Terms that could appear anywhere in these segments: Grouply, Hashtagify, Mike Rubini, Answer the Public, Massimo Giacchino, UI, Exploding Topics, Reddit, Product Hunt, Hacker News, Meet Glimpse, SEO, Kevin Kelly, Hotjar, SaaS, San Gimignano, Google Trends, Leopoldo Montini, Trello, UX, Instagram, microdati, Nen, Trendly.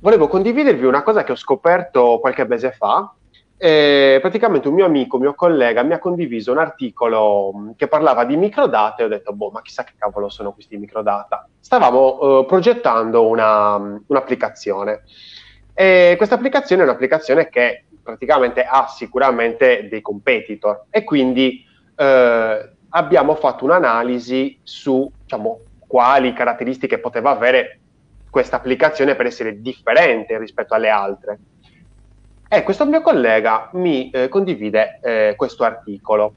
volevo condividervi una cosa che ho scoperto qualche mese fa. Praticamente un mio amico, un mio collega, mi ha condiviso un articolo che parlava di microdata e ho detto, boh, ma chissà che cavolo sono questi microdata. Stavamo progettando un'applicazione. Questa applicazione è un'applicazione che praticamente ha sicuramente dei competitor e quindi abbiamo fatto un'analisi su, diciamo, quali caratteristiche poteva avere questa applicazione per essere differente rispetto alle altre. E questo mio collega mi condivide questo articolo,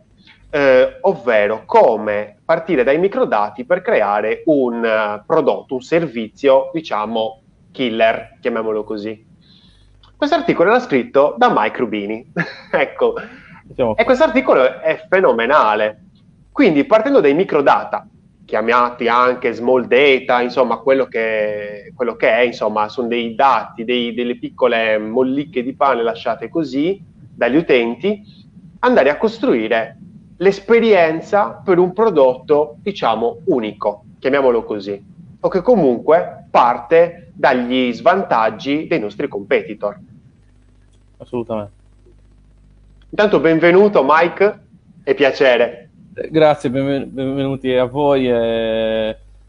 ovvero come partire dai microdati per creare un prodotto, un servizio, diciamo, killer, chiamiamolo così. Questo articolo era scritto da Mike Rubini, ecco, e questo articolo è fenomenale. Quindi partendo dai microdata, chiamati anche small data, insomma quello che è, insomma sono dei dati, delle piccole molliche di pane lasciate così dagli utenti, andare a costruire l'esperienza per un prodotto, diciamo, unico, chiamiamolo così, o che comunque parte dagli svantaggi dei nostri competitor. Assolutamente. Intanto benvenuto Mike, è piacere. Grazie, benvenuti a voi,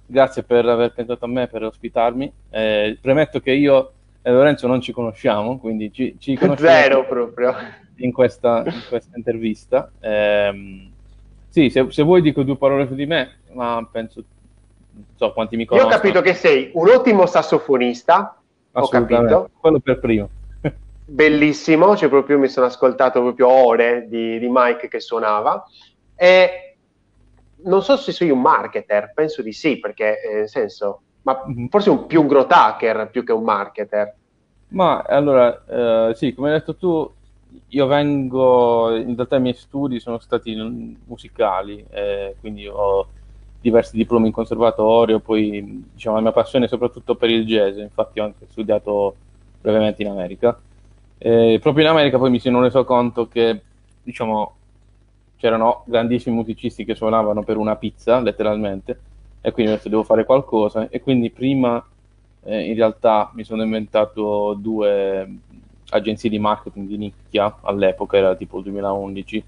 grazie per aver pensato a me, per ospitarmi. Premetto che io e Lorenzo non ci conosciamo, quindi ci conosciamo zero proprio in questa intervista. Sì, se vuoi dico due parole su di me, ma penso, non so quanti mi conoscono. Io ho capito che sei un ottimo sassofonista, ho capito. Quello per primo. Bellissimo, cioè proprio mi sono ascoltato proprio ore di Mike che suonava. E non so se sei un marketer, penso di sì, perché nel senso, ma forse un growth hacker più che un marketer. Ma allora, sì, come hai detto tu, io vengo, in realtà i miei studi sono stati musicali, quindi ho diversi diplomi in conservatorio, poi diciamo la mia passione è soprattutto per il jazz, infatti ho anche studiato brevemente in America. Proprio in America poi mi sono reso conto che, diciamo, c'erano grandissimi musicisti che suonavano per una pizza, letteralmente, e quindi devo fare qualcosa. E quindi prima, in realtà, mi sono inventato due agenzie di marketing di nicchia, all'epoca era tipo il 2011,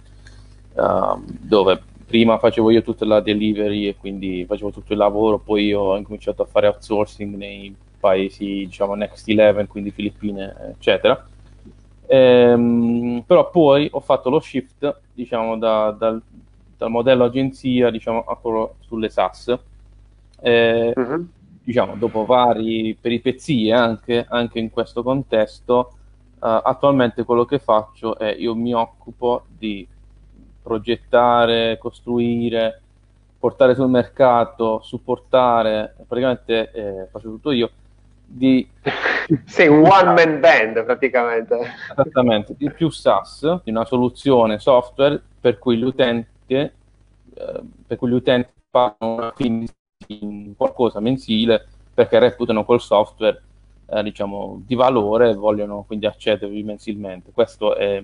dove prima facevo io tutta la delivery e quindi facevo tutto il lavoro, poi io ho incominciato a fare outsourcing nei paesi, diciamo, Next 11, quindi Filippine, eccetera. Però poi ho fatto lo shift, diciamo, dal modello agenzia, diciamo, a quello sulle SaaS, diciamo, dopo varie peripezie anche in questo contesto. Attualmente quello che faccio è, io mi occupo di progettare, costruire, portare sul mercato, supportare, praticamente faccio tutto io. Sei un one man band praticamente. Esattamente, di più SaaS, di una soluzione software per cui gli utenti pagano una fee in qualcosa mensile perché reputano quel software diciamo di valore e vogliono quindi accedervi mensilmente. Questo è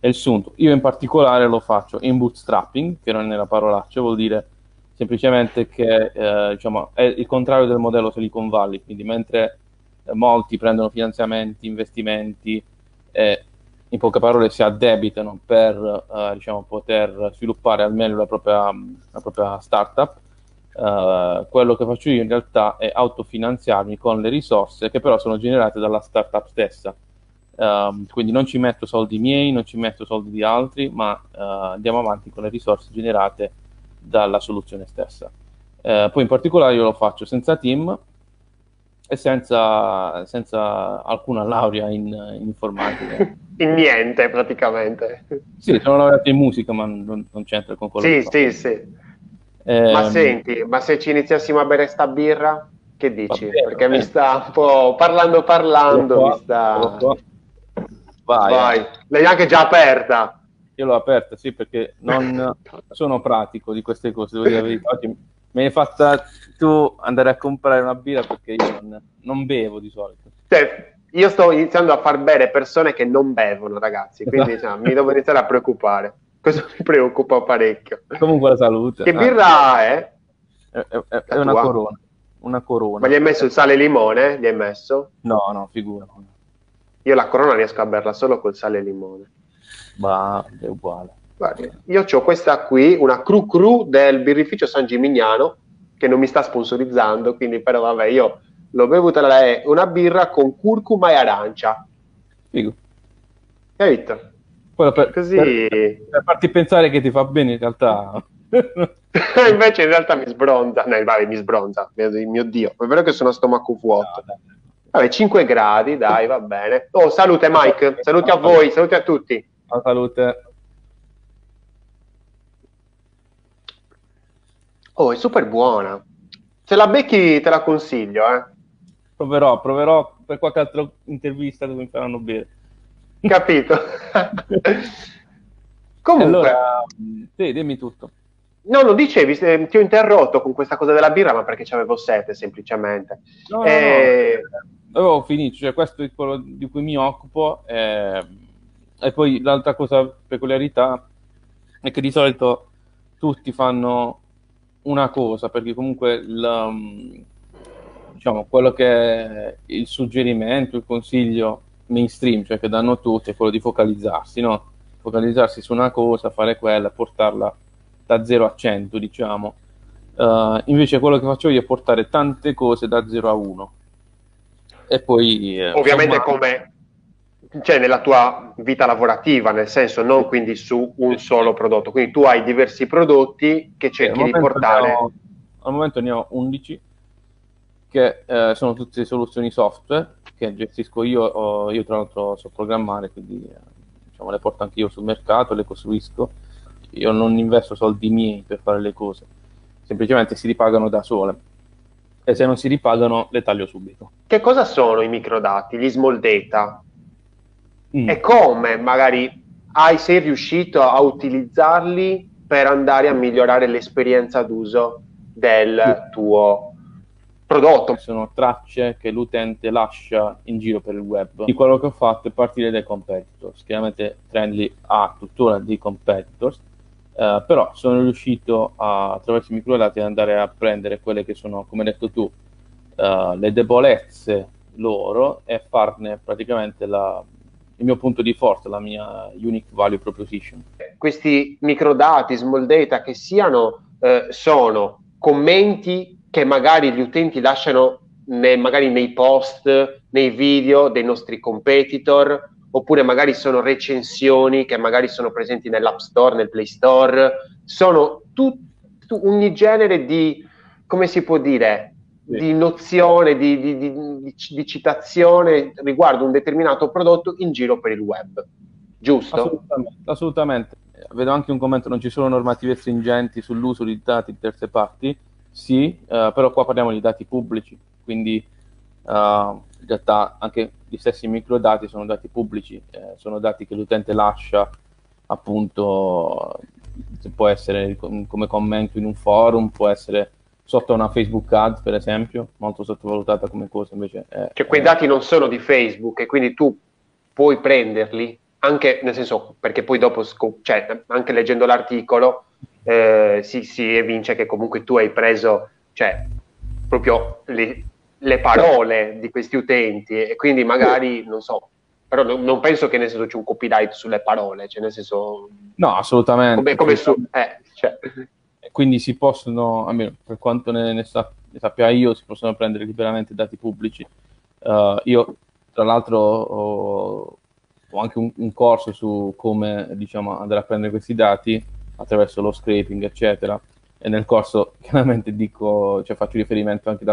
il sunto. Io in particolare lo faccio in bootstrapping, che non è una parolaccia, vuol dire semplicemente che diciamo, è il contrario del modello Silicon Valley, quindi mentre molti prendono finanziamenti, investimenti, in poche parole si addebitano per diciamo, poter sviluppare al meglio la propria startup, quello che faccio io in realtà è autofinanziarmi con le risorse che però sono generate dalla startup stessa. Quindi non ci metto soldi miei, non ci metto soldi di altri, ma andiamo avanti con le risorse generate dalla soluzione stessa. Poi in particolare io lo faccio senza team e senza alcuna laurea in informatica. In niente praticamente. Sì, sono laureato in musica, ma non c'entra con quello che faccio. Sì. Ma senti, ma se ci iniziassimo a bere sta birra, che dici? Bene, perché mi sta un po' parlando, mi sta... Vai. L'hai anche già aperta. Io l'ho aperta, sì, perché non sono pratico di queste cose, devo dire la verità. Oggi mi hai fatta tu andare a comprare una birra perché io non bevo di solito. Cioè, io sto iniziando a far bere persone che non bevono, ragazzi, quindi esatto. Cioè, mi devo iniziare a preoccupare. Questo mi preoccupa parecchio. Comunque la salute. Che birra è? È una Corona. una corona. Ma gli hai messo il sale e limone? Gli hai messo? No, no, figura. Io la corona riesco a berla solo col sale e limone. Ma è uguale. Guardi, io ho questa qui, una cru cru del birrificio San Gimignano, che non mi sta sponsorizzando, quindi però vabbè, io l'ho bevuta, è una birra con curcuma e arancia. Figo. Hai visto? Così... per farti pensare che ti fa bene, in realtà... Invece in realtà mi sbronza. No, vabbè, mi sbronza, mio Dio. È vero che sono a stomaco vuoto. Vabbè, 5 gradi, dai, va bene. Oh, salute Mike, saluti a voi, saluti a tutti. Salute. Oh, è super buona. Se la becchi te la consiglio, eh. Proverò per qualche altra intervista dove mi faranno bere. Capito. Comunque, allora, sì, dimmi tutto. No, lo dicevi, ti ho interrotto con questa cosa della birra, ma perché c'avevo sete, semplicemente. No, avevo finito, cioè questo è quello di cui mi occupo, e poi l'altra cosa, peculiarità, è che di solito tutti fanno una cosa, perché comunque diciamo, quello che è il suggerimento, il consiglio mainstream, cioè che danno tutti, è quello di focalizzarsi, no? Focalizzarsi su una cosa, fare quella, portarla da 0 a 100, diciamo. Invece quello che faccio io è portare tante cose da 0 a 1. E poi... ovviamente come... cioè nella tua vita lavorativa, nel senso, non quindi su un solo prodotto. Quindi tu hai diversi prodotti che cerchi di portare... Al momento ne ho 11, che sono tutte soluzioni software, che gestisco io tra l'altro so programmare, quindi diciamo, le porto anche io sul mercato, le costruisco. Io non investo soldi miei per fare le cose, semplicemente si ripagano da sole, e se non si ripagano le taglio subito. Che cosa sono i microdati, gli small data? E come magari sei riuscito a utilizzarli per andare a migliorare l'esperienza d'uso del tuo prodotto? Sono tracce che l'utente lascia in giro per il web. Di quello che ho fatto è partire dai competitors. Chiaramente Trendly ha tuttora dei competitors. Però sono riuscito attraverso i microdati ad andare a prendere quelle che sono, come hai detto tu, le debolezze loro, e farne praticamente il mio punto di forza, la mia unique value proposition. Questi microdati, small data, che siano, sono commenti che magari gli utenti lasciano magari nei post, nei video dei nostri competitor, oppure magari sono recensioni che magari sono presenti nell'App Store, nel Play Store, sono ogni genere di, come si può dire, di nozione, di citazione riguardo un determinato prodotto in giro per il web, giusto? Assolutamente. Vedo anche un commento, non ci sono normative stringenti sull'uso di dati di terze parti, sì, però qua parliamo di dati pubblici, quindi... in realtà anche gli stessi microdati sono dati pubblici, sono dati che l'utente lascia, appunto, può essere come commento in un forum, può essere sotto una Facebook ad, per esempio, molto sottovalutata come cosa invece. Cioè quei dati non sono di Facebook, e quindi tu puoi prenderli, anche nel senso, perché poi dopo, cioè, anche leggendo l'articolo, si evince che comunque tu hai preso, cioè, proprio le parole di questi utenti, e quindi magari, non so, però non penso che nel senso c'è un copyright sulle parole, cioè nel senso... No, assolutamente. Come su... cioè. Quindi si possono, almeno per quanto ne sappia io, si possono prendere liberamente dati pubblici. Io, tra l'altro, ho anche un corso su come, diciamo, andare a prendere questi dati attraverso lo scraping, eccetera, e nel corso chiaramente dico, cioè faccio riferimento anche ad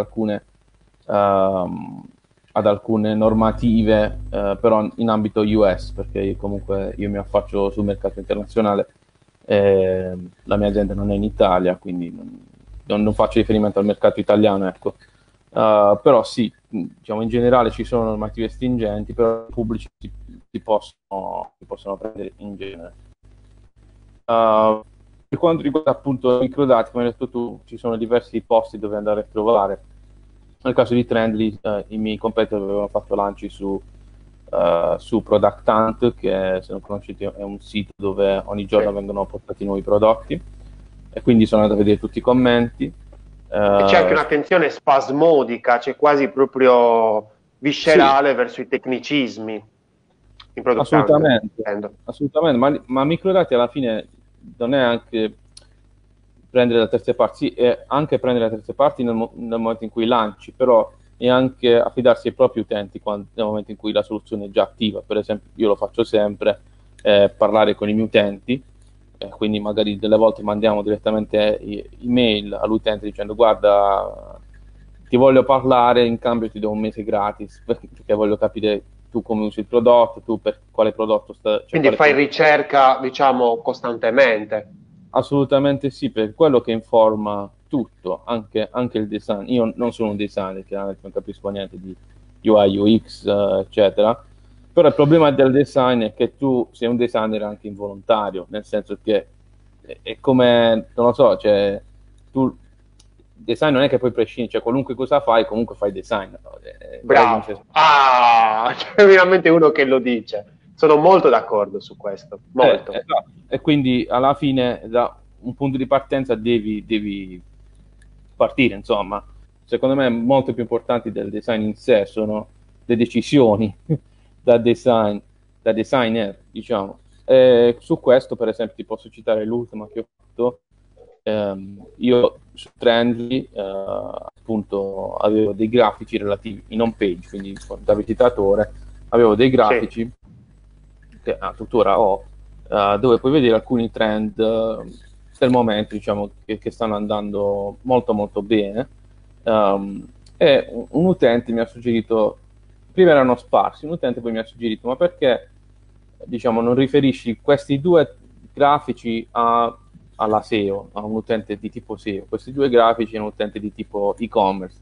alcune normative, però in ambito US, perché comunque io mi affaccio sul mercato internazionale, la mia azienda non è in Italia, quindi non faccio riferimento al mercato italiano, ecco. Però sì, diciamo, in generale ci sono normative stringenti, però i pubblici si possono prendere in genere. Per quanto riguarda appunto i microdati, come hai detto tu, ci sono diversi posti dove andare a trovare. Nel caso di Trendly, i miei competitor avevano fatto lanci su Product Hunt, che se non conoscete è un sito dove ogni giorno vengono portati nuovi prodotti, e quindi sono andato a vedere tutti i commenti. C'è anche un'attenzione spasmodica, c'è quasi proprio viscerale, sì, verso i tecnicismi. Assolutamente, assolutamente. Ma microdati alla fine non è anche prendere da terze parti, sì, è anche prendere da terze parti nel momento in cui lanci, però è anche affidarsi ai propri utenti nel momento in cui la soluzione è già attiva. Per esempio, io lo faccio sempre, parlare con i miei utenti, quindi magari delle volte mandiamo direttamente email all'utente dicendo: guarda, ti voglio parlare, in cambio ti do un mese gratis, perché voglio capire tu come usi il prodotto, tu per quale prodotto quindi fai ricerca, diciamo, costantemente. Assolutamente sì, per quello che informa tutto, anche il design. Io non sono un designer, chiaramente non capisco niente di UI, UX, eccetera, però il problema del design è che tu sei un designer anche involontario, nel senso che è come, non lo so, cioè tu design non è che poi prescindi, cioè qualunque cosa fai, comunque fai design. No? Bravo, c'è veramente uno che lo dice. Sono molto d'accordo su questo, molto. Esatto. E quindi alla fine da un punto di partenza devi partire, insomma. Secondo me molto più importanti del design in sé sono le decisioni da designer, diciamo. E su questo, per esempio, ti posso citare l'ultima che ho fatto. Io su Trendly appunto avevo dei grafici relativi in home page, quindi da visitatore avevo dei grafici, sì, che tuttora ho, dove puoi vedere alcuni trend del momento, diciamo, che stanno andando molto molto bene, e un utente mi ha suggerito, prima erano sparsi, un utente poi mi ha suggerito: ma perché, diciamo, non riferisci questi due grafici alla SEO, a un utente di tipo SEO, questi due grafici a un utente di tipo e-commerce,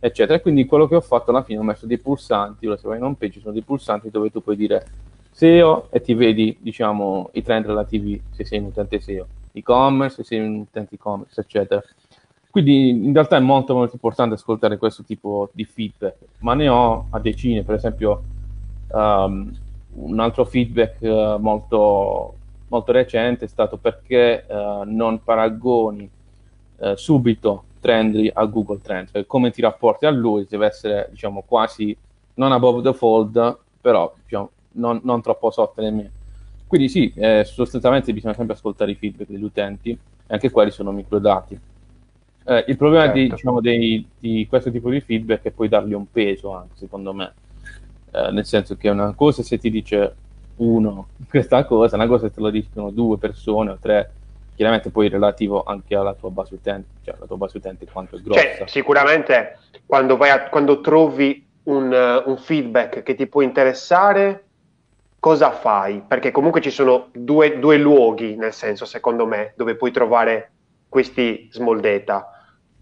eccetera. E quindi quello che ho fatto alla fine, ho messo dei pulsanti, ora se vai in home page sono dei pulsanti dove tu puoi dire SEO e ti vedi, diciamo, i trend relativi se sei un utente SEO, e-commerce se sei un utente e-commerce, eccetera. Quindi in realtà è molto molto importante ascoltare questo tipo di feedback, ma ne ho a decine. Per esempio un altro feedback molto molto recente è stato: perché non paragoni subito Trendly a Google Trends, cioè come ti rapporti a lui deve essere, diciamo, quasi non above the fold, però, diciamo, non troppo sotto nemmeno. Quindi sì, sostanzialmente bisogna sempre ascoltare i feedback degli utenti, e anche quelli sono microdati. Il problema, certo, di questo tipo di feedback è poi dargli un peso, anche secondo me, nel senso che una cosa se ti dice uno questa cosa, una cosa se te lo dicono due persone o tre, chiaramente poi relativo anche alla tua base utente, cioè la tua base utente quanto è grossa. Cioè, sicuramente quando trovi un feedback che ti può interessare, cosa fai? Perché comunque ci sono due luoghi, nel senso, secondo me, dove puoi trovare questi small data,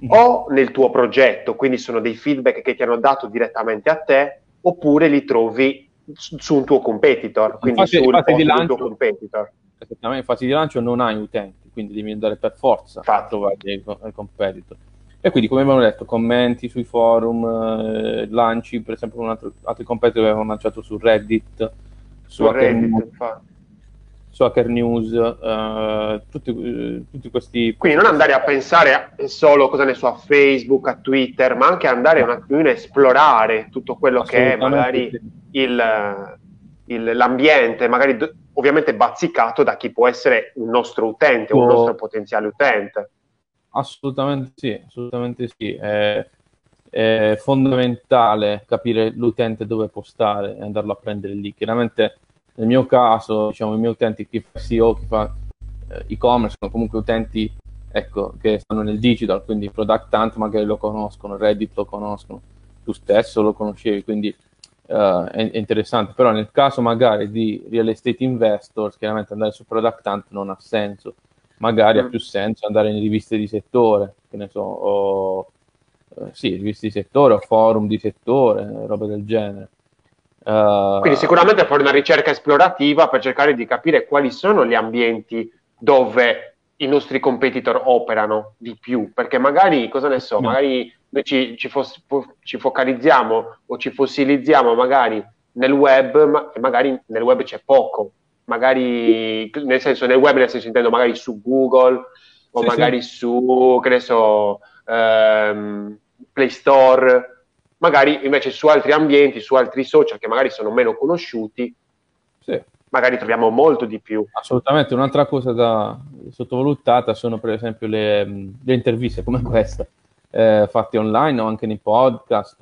o nel tuo progetto, quindi sono dei feedback che ti hanno dato direttamente a te, oppure li trovi su un tuo competitor, quindi in fase di lancio. Esattamente, in fase di lancio non hai utenti, quindi devi andare per forza a trovare il competitor. E quindi, come abbiamo detto, commenti sui forum, lanci, per esempio un altri competitor avevano lanciato su Reddit, su Hacker News, tutti questi... Quindi non andare a pensare solo cosa ne so a Facebook, a Twitter, ma anche andare un attimino a esplorare tutto quello che è magari l'ambiente, magari ovviamente bazzicato da chi può essere un nostro utente, un nostro potenziale utente. Assolutamente sì. È fondamentale capire l'utente dove può stare e andarlo a prendere lì. Chiaramente, nel mio caso, diciamo, i miei utenti, chi fa SEO, chi fa e-commerce, sono comunque utenti, ecco, che stanno nel digital, quindi Product Hunt magari lo conoscono, Reddit lo conoscono, tu stesso lo conoscevi, quindi è interessante. Però nel caso magari di real estate investors, chiaramente andare su Product Hunt non ha senso, magari ha più senso andare in riviste di settore, che ne so, riviste di settore o forum di settore, roba del genere. Quindi sicuramente fare una ricerca esplorativa per cercare di capire quali sono gli ambienti dove i nostri competitor operano di più, perché magari, cosa ne so, magari noi ci focalizziamo o ci fossilizziamo magari nel web, ma magari nel web c'è poco, magari nel senso intendo magari su Google o magari su, che ne so, Play Store, magari invece su altri ambienti, su altri social che magari sono meno conosciuti, sì, magari troviamo molto di più. Assolutamente. Un'altra cosa da sottovalutata sono per esempio le interviste come questa, fatte online o anche nei podcast,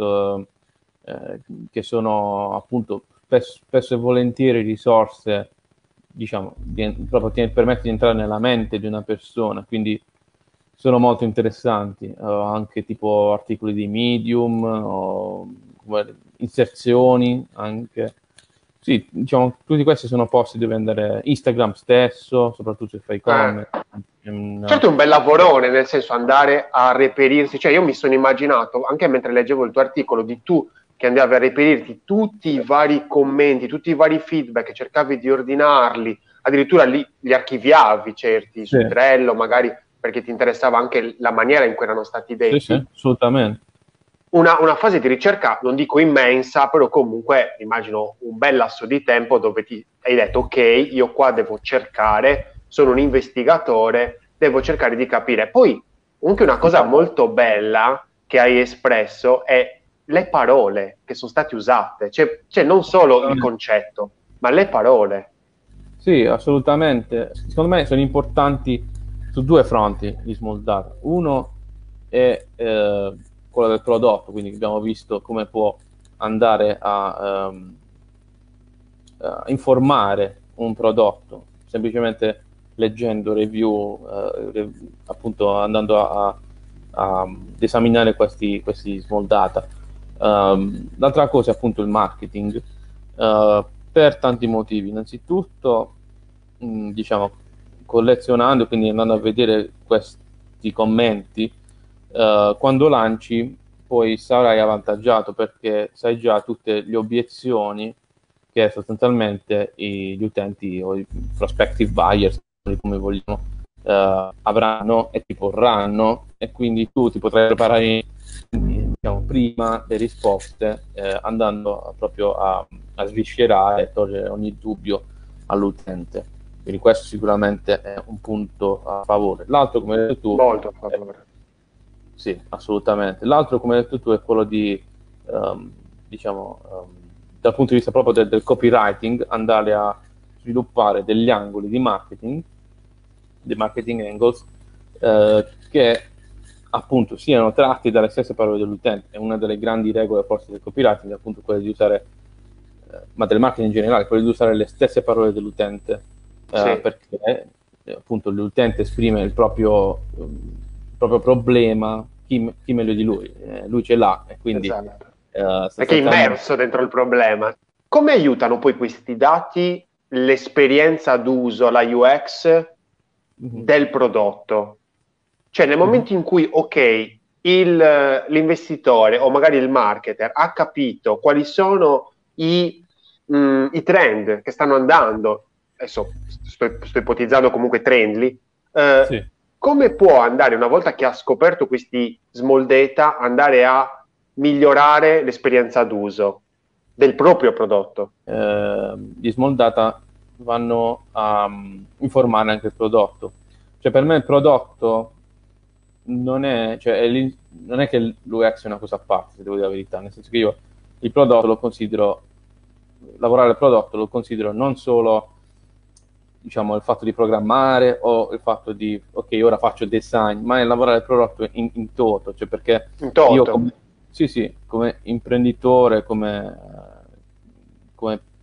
che sono appunto spesso e volentieri risorse, diciamo, proprio ti permette di entrare nella mente di una persona, quindi sono molto interessanti, anche tipo articoli di Medium, o inserzioni anche. Sì, diciamo, tutti questi sono posti dove andare, Instagram stesso, soprattutto se fai come. Certo, è un bel lavorone, nel senso andare a reperirsi, cioè io mi sono immaginato, anche mentre leggevo il tuo articolo, di tu che andavi a reperirti tutti i vari commenti, tutti i vari feedback, cercavi di ordinarli, addirittura li archiviavi certi, su Trello magari, perché ti interessava anche la maniera in cui erano stati detti. Sì, sì, assolutamente. Una fase di ricerca, non dico immensa, però comunque immagino un bel lasso di tempo dove ti hai detto ok, io qua devo cercare, sono un investigatore, devo cercare di capire. Poi anche una cosa molto bella che hai espresso è le parole che sono state usate, cioè non solo il concetto, ma le parole. Sì, assolutamente. Secondo me sono importanti su due fronti gli small data. Uno è quello del prodotto, quindi abbiamo visto come può andare a informare un prodotto, semplicemente leggendo review, appunto andando ad esaminare questi small data. L'altra cosa è appunto il marketing, per tanti motivi. Innanzitutto, diciamo, collezionando, quindi andando a vedere questi commenti, quando lanci poi sarai avvantaggiato, perché sai già tutte le obiezioni che sostanzialmente gli utenti o i prospective buyers, come vogliamo, avranno e ti porranno, e quindi tu ti potrai preparare, diciamo, prima le risposte, andando proprio a sviscerare e togliere ogni dubbio all'utente. Quindi questo sicuramente è un punto a favore. L'altro, come hai detto tu, molto a favore. Sì, assolutamente. L'altro, come hai detto tu, è quello di, diciamo, dal punto di vista proprio del copywriting, andare a sviluppare degli angoli di marketing, dei marketing angles, che appunto siano tratti dalle stesse parole dell'utente. È una delle grandi regole forse del copywriting, appunto quella di usare, ma del marketing in generale, quella di usare le stesse parole dell'utente, sì, perché appunto l'utente esprime il proprio problema, chi meglio di lui, lui ce l'ha, e quindi esatto, perché è immerso dentro il problema. Come aiutano poi questi dati l'esperienza d'uso, la UX del prodotto? Cioè nel momento in cui ok, l'investitore o magari il marketer ha capito quali sono i trend che stanno andando, adesso sto ipotizzando comunque Trendly, sì, come può andare, una volta che ha scoperto questi small data, andare a migliorare l'esperienza d'uso del proprio prodotto? Gli small data vanno a informare anche il prodotto. Cioè per me il prodotto non è che l'UX è una cosa a parte, se devo dire la verità, nel senso che io il prodotto lo considero, lavorare al prodotto lo considero non solo, diciamo, il fatto di programmare o il fatto di ok, ora faccio design, ma è lavorare il prodotto in toto, cioè perché io come imprenditore, come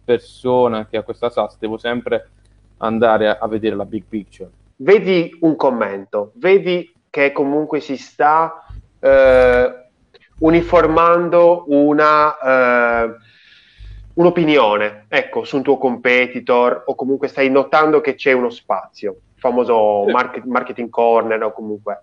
persona che ha questa SaaS, devo sempre andare a vedere la big picture. Vedi un commento, vedi che comunque si sta uniformando un'opinione, ecco, su un tuo competitor, o comunque stai notando che c'è uno spazio, il famoso marketing corner, o comunque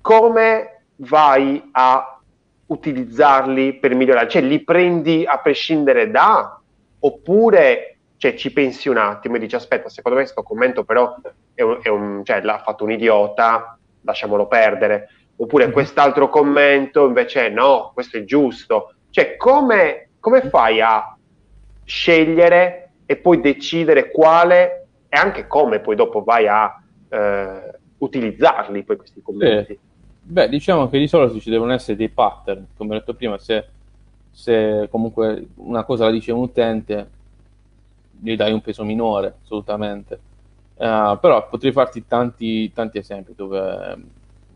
come vai a utilizzarli per migliorare? Cioè li prendi a prescindere da, oppure cioè ci pensi un attimo e dici aspetta, secondo me sto commento però cioè, l'ha fatto un idiota, lasciamolo perdere, oppure quest'altro commento invece no, questo è giusto. Cioè come fai a scegliere e poi decidere quale, e anche come poi dopo vai a utilizzarli poi questi commenti. Beh, diciamo che di solito ci devono essere dei pattern, come ho detto prima, se comunque una cosa la dice un utente, gli dai un peso minore, assolutamente. Però potrei farti tanti esempi dove,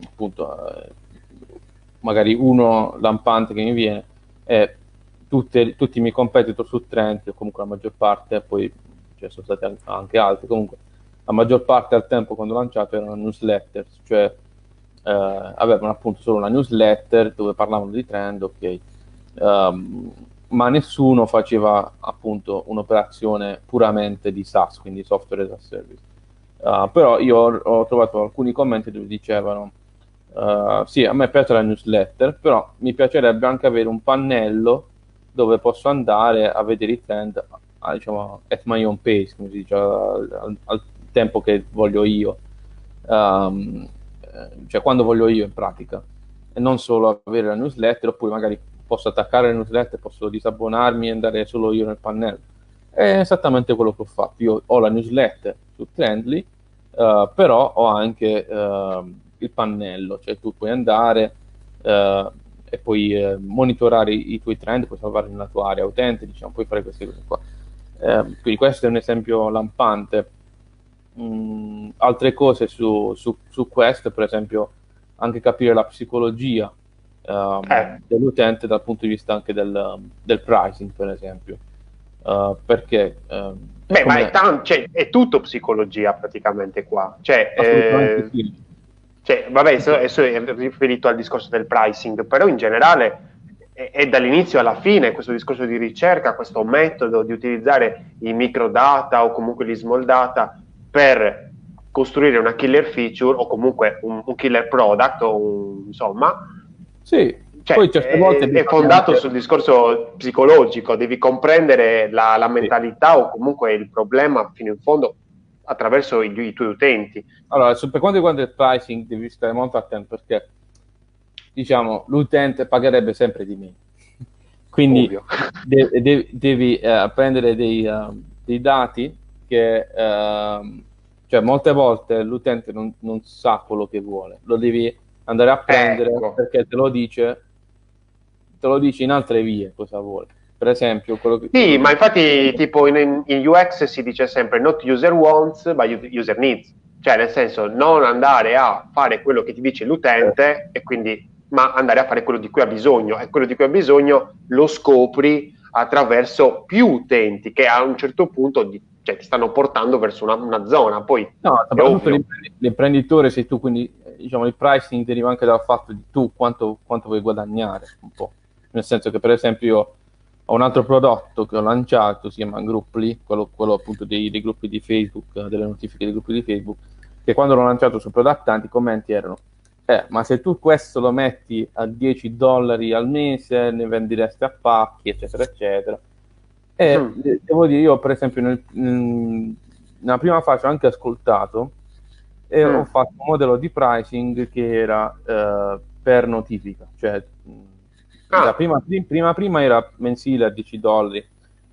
appunto, magari uno lampante che mi viene è tutti i miei competitor su Trendly, o comunque la maggior parte, poi cioè, sono stati anche altri, comunque la maggior parte al tempo quando ho lanciato erano newsletter, cioè avevano appunto solo una newsletter dove parlavano di trend, ok, ma nessuno faceva appunto un'operazione puramente di SaaS, quindi software as a service. Però io ho trovato alcuni commenti dove dicevano sì, a me piace la newsletter, però mi piacerebbe anche avere un pannello dove posso andare a vedere i trend, diciamo, at my own pace, come si dice, al tempo che voglio io, cioè quando voglio io in pratica, e non solo avere la newsletter, oppure magari posso attaccare la newsletter, posso disabbonarmi e andare solo io nel pannello. È esattamente quello che ho fatto. Io ho la newsletter su Trendly, però ho anche il pannello, cioè tu puoi andare e puoi monitorare i tuoi trend, puoi salvarli nella tua area utente, diciamo, puoi fare queste cose qua. Quindi questo è un esempio lampante. Altre cose su questo, per esempio, anche capire la psicologia dell'utente dal punto di vista anche del pricing, per esempio, perché ma è tutto psicologia praticamente qua, cioè, sì. Cioè vabbè, adesso è riferito al discorso del pricing, però in generale è dall'inizio alla fine questo discorso di ricerca, questo metodo di utilizzare i microdata o comunque gli small data per costruire una killer feature o comunque un killer product, o insomma. Sì, cioè, poi certe volte è fondato sul discorso psicologico, devi comprendere la mentalità, sì, o comunque il problema fino in fondo attraverso i tuoi utenti. Allora, per quanto riguarda il pricing devi stare molto attento, perché diciamo l'utente pagherebbe sempre di meno, quindi devi prendere dei dati che cioè molte volte l'utente non sa quello che vuole, lo devi andare a prendere, ecco, perché te lo dice in altre vie cosa vuole. Per esempio quello che... Sì, ma infatti tipo in UX si dice sempre not user wants but user needs, cioè nel senso non andare a fare quello che ti dice l'utente, e quindi ma andare a fare quello di cui ha bisogno, e quello di cui ha bisogno lo scopri attraverso più utenti che a un certo punto ti stanno portando verso una zona. Poi no, soprattutto l'imprenditore sei tu, quindi diciamo il pricing deriva anche dal fatto di tu quanto vuoi guadagnare un po', nel senso che per esempio io ho un altro prodotto che ho lanciato, si chiama Grouply, quello appunto dei gruppi di Facebook, delle notifiche dei gruppi di Facebook, che quando l'ho lanciato su Product Hunt i commenti erano ma se tu questo lo metti a $10 al mese ne venderesti a pacchi, eccetera eccetera. E devo dire, io per esempio nella prima fase ho anche ascoltato e ho fatto un modello di pricing che era per notifica, cioè la prima era mensile a $10,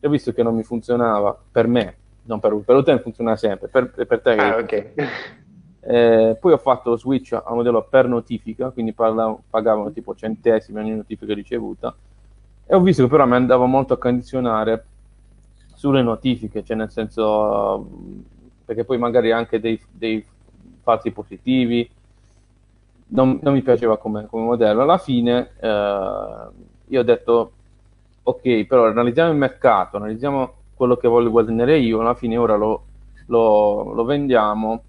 e ho visto che non mi funzionava per me, non per l'utente funziona sempre, per te okay. Poi ho fatto lo switch al modello per notifica, quindi pagavano tipo centesimi ogni notifica ricevuta, e ho visto che però mi andava molto a condizionare sulle notifiche, cioè nel senso perché poi magari anche dei falsi positivi non mi piaceva come modello. Alla fine io ho detto ok, però analizziamo il mercato, analizziamo quello che voglio guadagnare io, alla fine ora lo vendiamo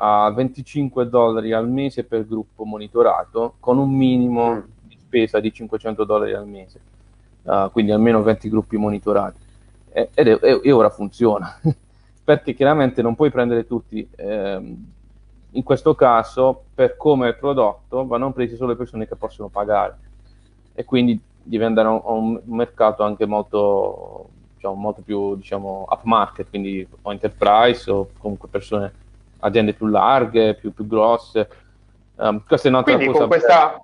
a $25 al mese per gruppo monitorato, con un minimo di spesa di $500 al mese, quindi almeno 20 gruppi monitorati, e ora funziona perché chiaramente non puoi prendere tutti, in questo caso per come è il prodotto vanno presi solo le persone che possono pagare, e quindi diventano un mercato anche molto, diciamo, molto più, diciamo, upmarket, quindi o enterprise o comunque persone, aziende più larghe, più grosse. Questa è un'altra quindi cosa.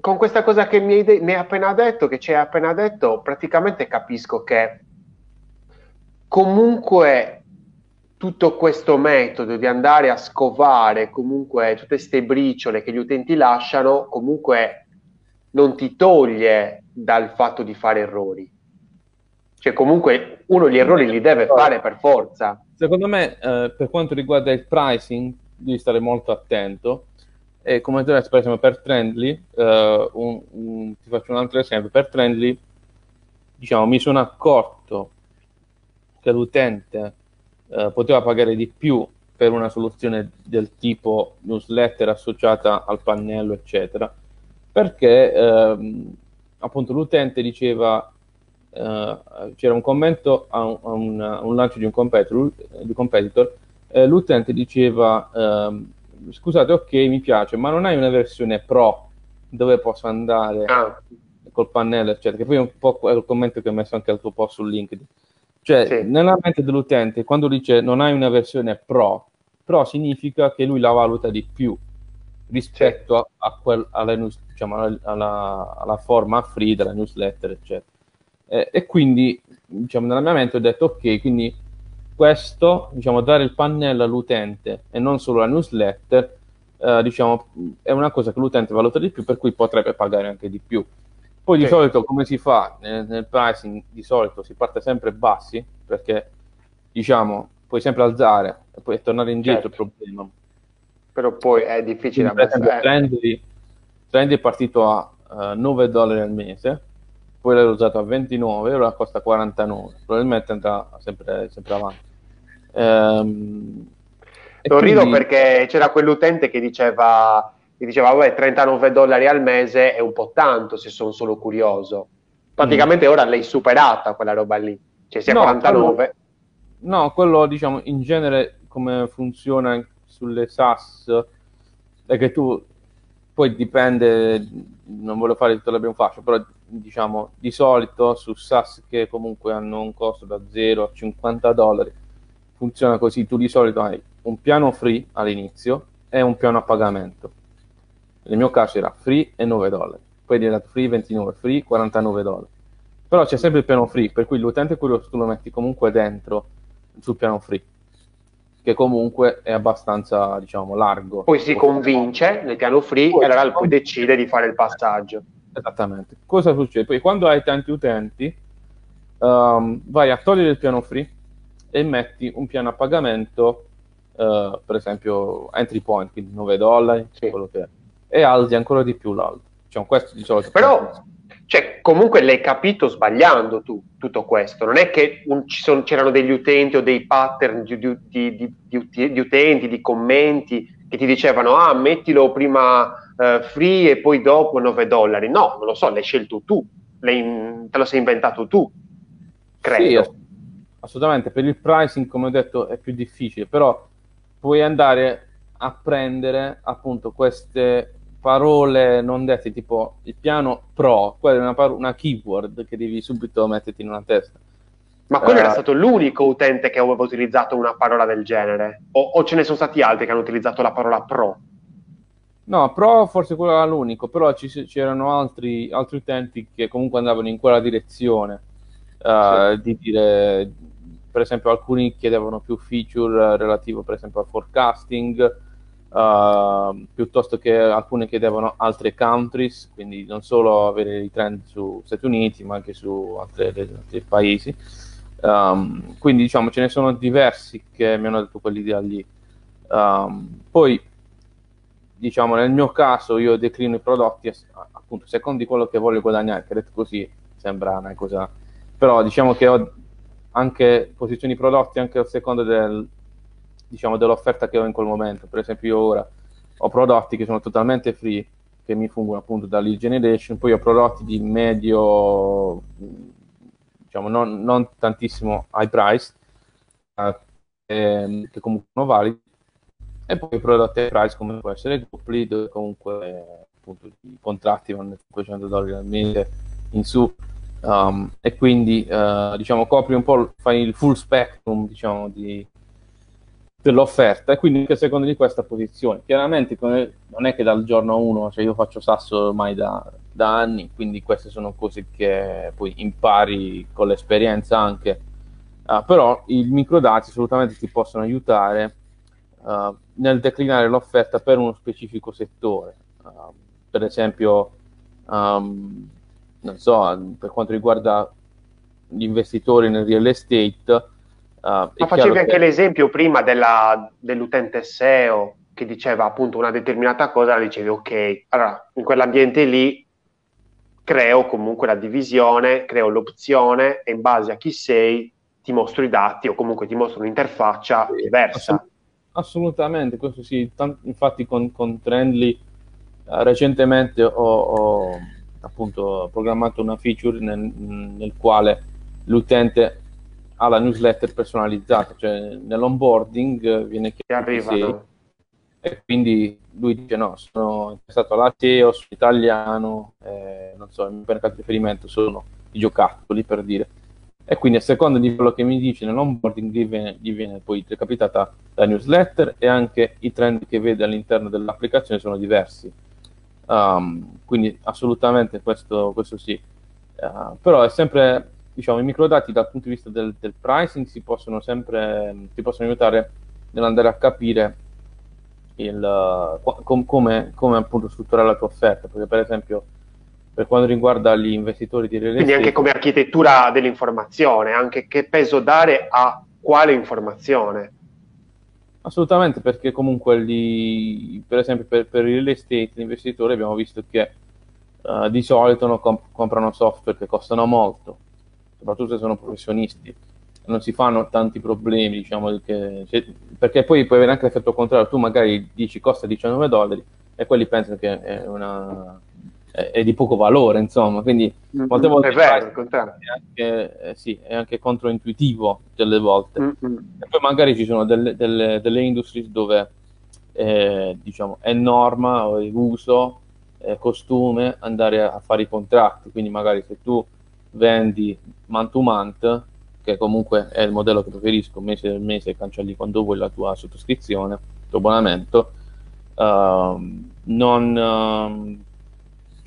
Con questa cosa che mi hai appena detto, che ci hai appena detto, praticamente capisco che comunque tutto questo metodo di andare a scovare comunque tutte queste briciole che gli utenti lasciano comunque non ti toglie dal fatto di fare errori, cioè comunque uno gli errori li deve fare per forza. Secondo me per quanto riguarda il pricing devi stare molto attento, e come te l'ho detto, per esempio per Trendly ti faccio un altro esempio. Per Trendly, diciamo, mi sono accorto che l'utente poteva pagare di più per una soluzione del tipo newsletter associata al pannello eccetera, perché appunto l'utente diceva, c'era un commento a un lancio di un competitor, l'utente diceva scusate, ok, mi piace, ma non hai una versione pro dove posso andare col pannello eccetera, che poi è un po' il commento che ho messo anche al tuo post su LinkedIn. Cioè, sì, nella mente dell'utente, quando dice non hai una versione pro significa che lui la valuta di più rispetto alla forma free della newsletter, eccetera. E quindi, diciamo, nella mia mente ho detto, ok, quindi questo, diciamo, dare il pannello all'utente e non solo la newsletter, diciamo, è una cosa che l'utente valuta di più, per cui potrebbe pagare anche di più. Poi di solito come si fa nel pricing? Di solito si parte sempre bassi, perché diciamo puoi sempre alzare e poi tornare indietro, certo, il problema. Però poi è difficile abbassare. Trendly è partito a $9 al mese, poi l'ho usato a 29, ora costa 49, probabilmente andrà sempre avanti. Lo rido perché c'era quell'utente che diceva... Mi diceva, vabbè, $39 al mese è un po' tanto se sono solo curioso. Praticamente ora l'hai superata quella roba lì, cioè se è 49. Quello, diciamo, in genere come funziona sulle SaaS è che tu, poi dipende, non voglio fare tutto l'abbiamo fatto, però diciamo di solito su SaaS che comunque hanno un costo da $0 a $50 funziona così: tu di solito hai un piano free all'inizio e un piano a pagamento. Nel mio caso era free e $9, poi è diventato free 29, free $49, però c'è sempre il piano free, per cui l'utente curioso tu lo metti comunque dentro sul piano free, che comunque è abbastanza, diciamo, largo. Poi si convince nel piano free e allora poi decide di fare il passaggio. Esattamente. Cosa succede? Poi quando hai tanti utenti vai a togliere il piano free e metti un piano a pagamento, per esempio entry point, quindi $9, quello che è, e alzi ancora di più l'altro. Cioè, questo di solito. Però, cioè, comunque l'hai capito sbagliando tu, tutto questo. Non è che c'erano degli utenti o dei pattern di utenti, di commenti che ti dicevano, ah, mettilo prima free e poi dopo $9. No, non lo so, l'hai scelto tu, te lo sei inventato tu, credo. Sì, assolutamente. Per il pricing, come ho detto, è più difficile, però puoi andare a prendere appunto queste parole non dette, tipo il piano pro, quella è una keyword che devi subito metterti in una testa. Ma quello era stato l'unico utente che aveva utilizzato una parola del genere? O ce ne sono stati altri che hanno utilizzato la parola pro? No, pro forse quello era l'unico, però c'erano altri utenti che comunque andavano in quella direzione, di dire, per esempio alcuni chiedevano più feature relativo per esempio al forecasting, piuttosto che alcune chiedevano altre countries, quindi non solo avere i trend su Stati Uniti ma anche su altri paesi, quindi diciamo ce ne sono diversi che mi hanno dato quell'idea lì. Poi diciamo nel mio caso io declino i prodotti appunto secondo di quello che voglio guadagnare, che detto così sembra una cosa, però diciamo che ho anche posizioni prodotti anche a seconda diciamo dell'offerta che ho in quel momento. Per esempio io ora ho prodotti che sono totalmente free, che mi fungono appunto da lead generation, poi ho prodotti di medio, diciamo non tantissimo high price, che comunque sono validi, e poi prodotti high price come può essere Grouply, dove comunque appunto i contratti vanno da $500 al mese in su. E quindi diciamo copri un po', fai il full spectrum, diciamo, dell'offerta, e quindi anche secondo di questa posizione. Chiaramente non è che dal giorno 1, cioè io faccio sasso ormai da anni, quindi queste sono cose che poi impari con l'esperienza anche, Però i microdati assolutamente ti possono aiutare nel declinare l'offerta per uno specifico settore. Per esempio, non so, per quanto riguarda gli investitori nel real estate. Ma facevi anche l'esempio prima dell'utente SEO che diceva appunto una determinata cosa, dicevi ok, allora in quell'ambiente lì creo comunque la divisione, creo l'opzione e in base a chi sei ti mostro i dati o comunque ti mostro un'interfaccia diversa. Assolutamente, questo sì, infatti con Trendly recentemente ho appunto programmato una feature nel quale l'utente ha la newsletter personalizzata, cioè nell'onboarding viene chiesto e quindi lui dice no, sono interessato alla SEO, sono italiano, non so, il mio mercato di riferimento sono i giocattoli, per dire, e quindi a seconda di quello che mi dice nell'onboarding gli viene poi recapitata la newsletter, e anche i trend che vede all'interno dell'applicazione sono diversi. Quindi assolutamente questo sì, però è sempre, diciamo, i microdati dal punto di vista del pricing ti possono aiutare nell'andare a capire come appunto strutturare la tua offerta, perché per esempio per quanto riguarda gli investitori di real estate, quindi anche come architettura dell'informazione, anche che peso dare a quale informazione. Assolutamente, perché comunque per esempio per real estate l'investitore abbiamo visto che di solito non comprano software che costano molto, soprattutto se sono professionisti, non si fanno tanti problemi, diciamo, perché poi puoi avere anche l'effetto contrario, tu magari dici costa $19 e quelli pensano che è di poco valore, insomma, quindi molte volte è vero, è anche controintuitivo delle volte. E poi magari ci sono delle industries dove diciamo è norma o è uso, è costume andare a fare i contratti, quindi magari se tu vendi month to month, che comunque è il modello che preferisco, mese per mese cancelli quando vuoi la tua sottoscrizione, il tuo abbonamento,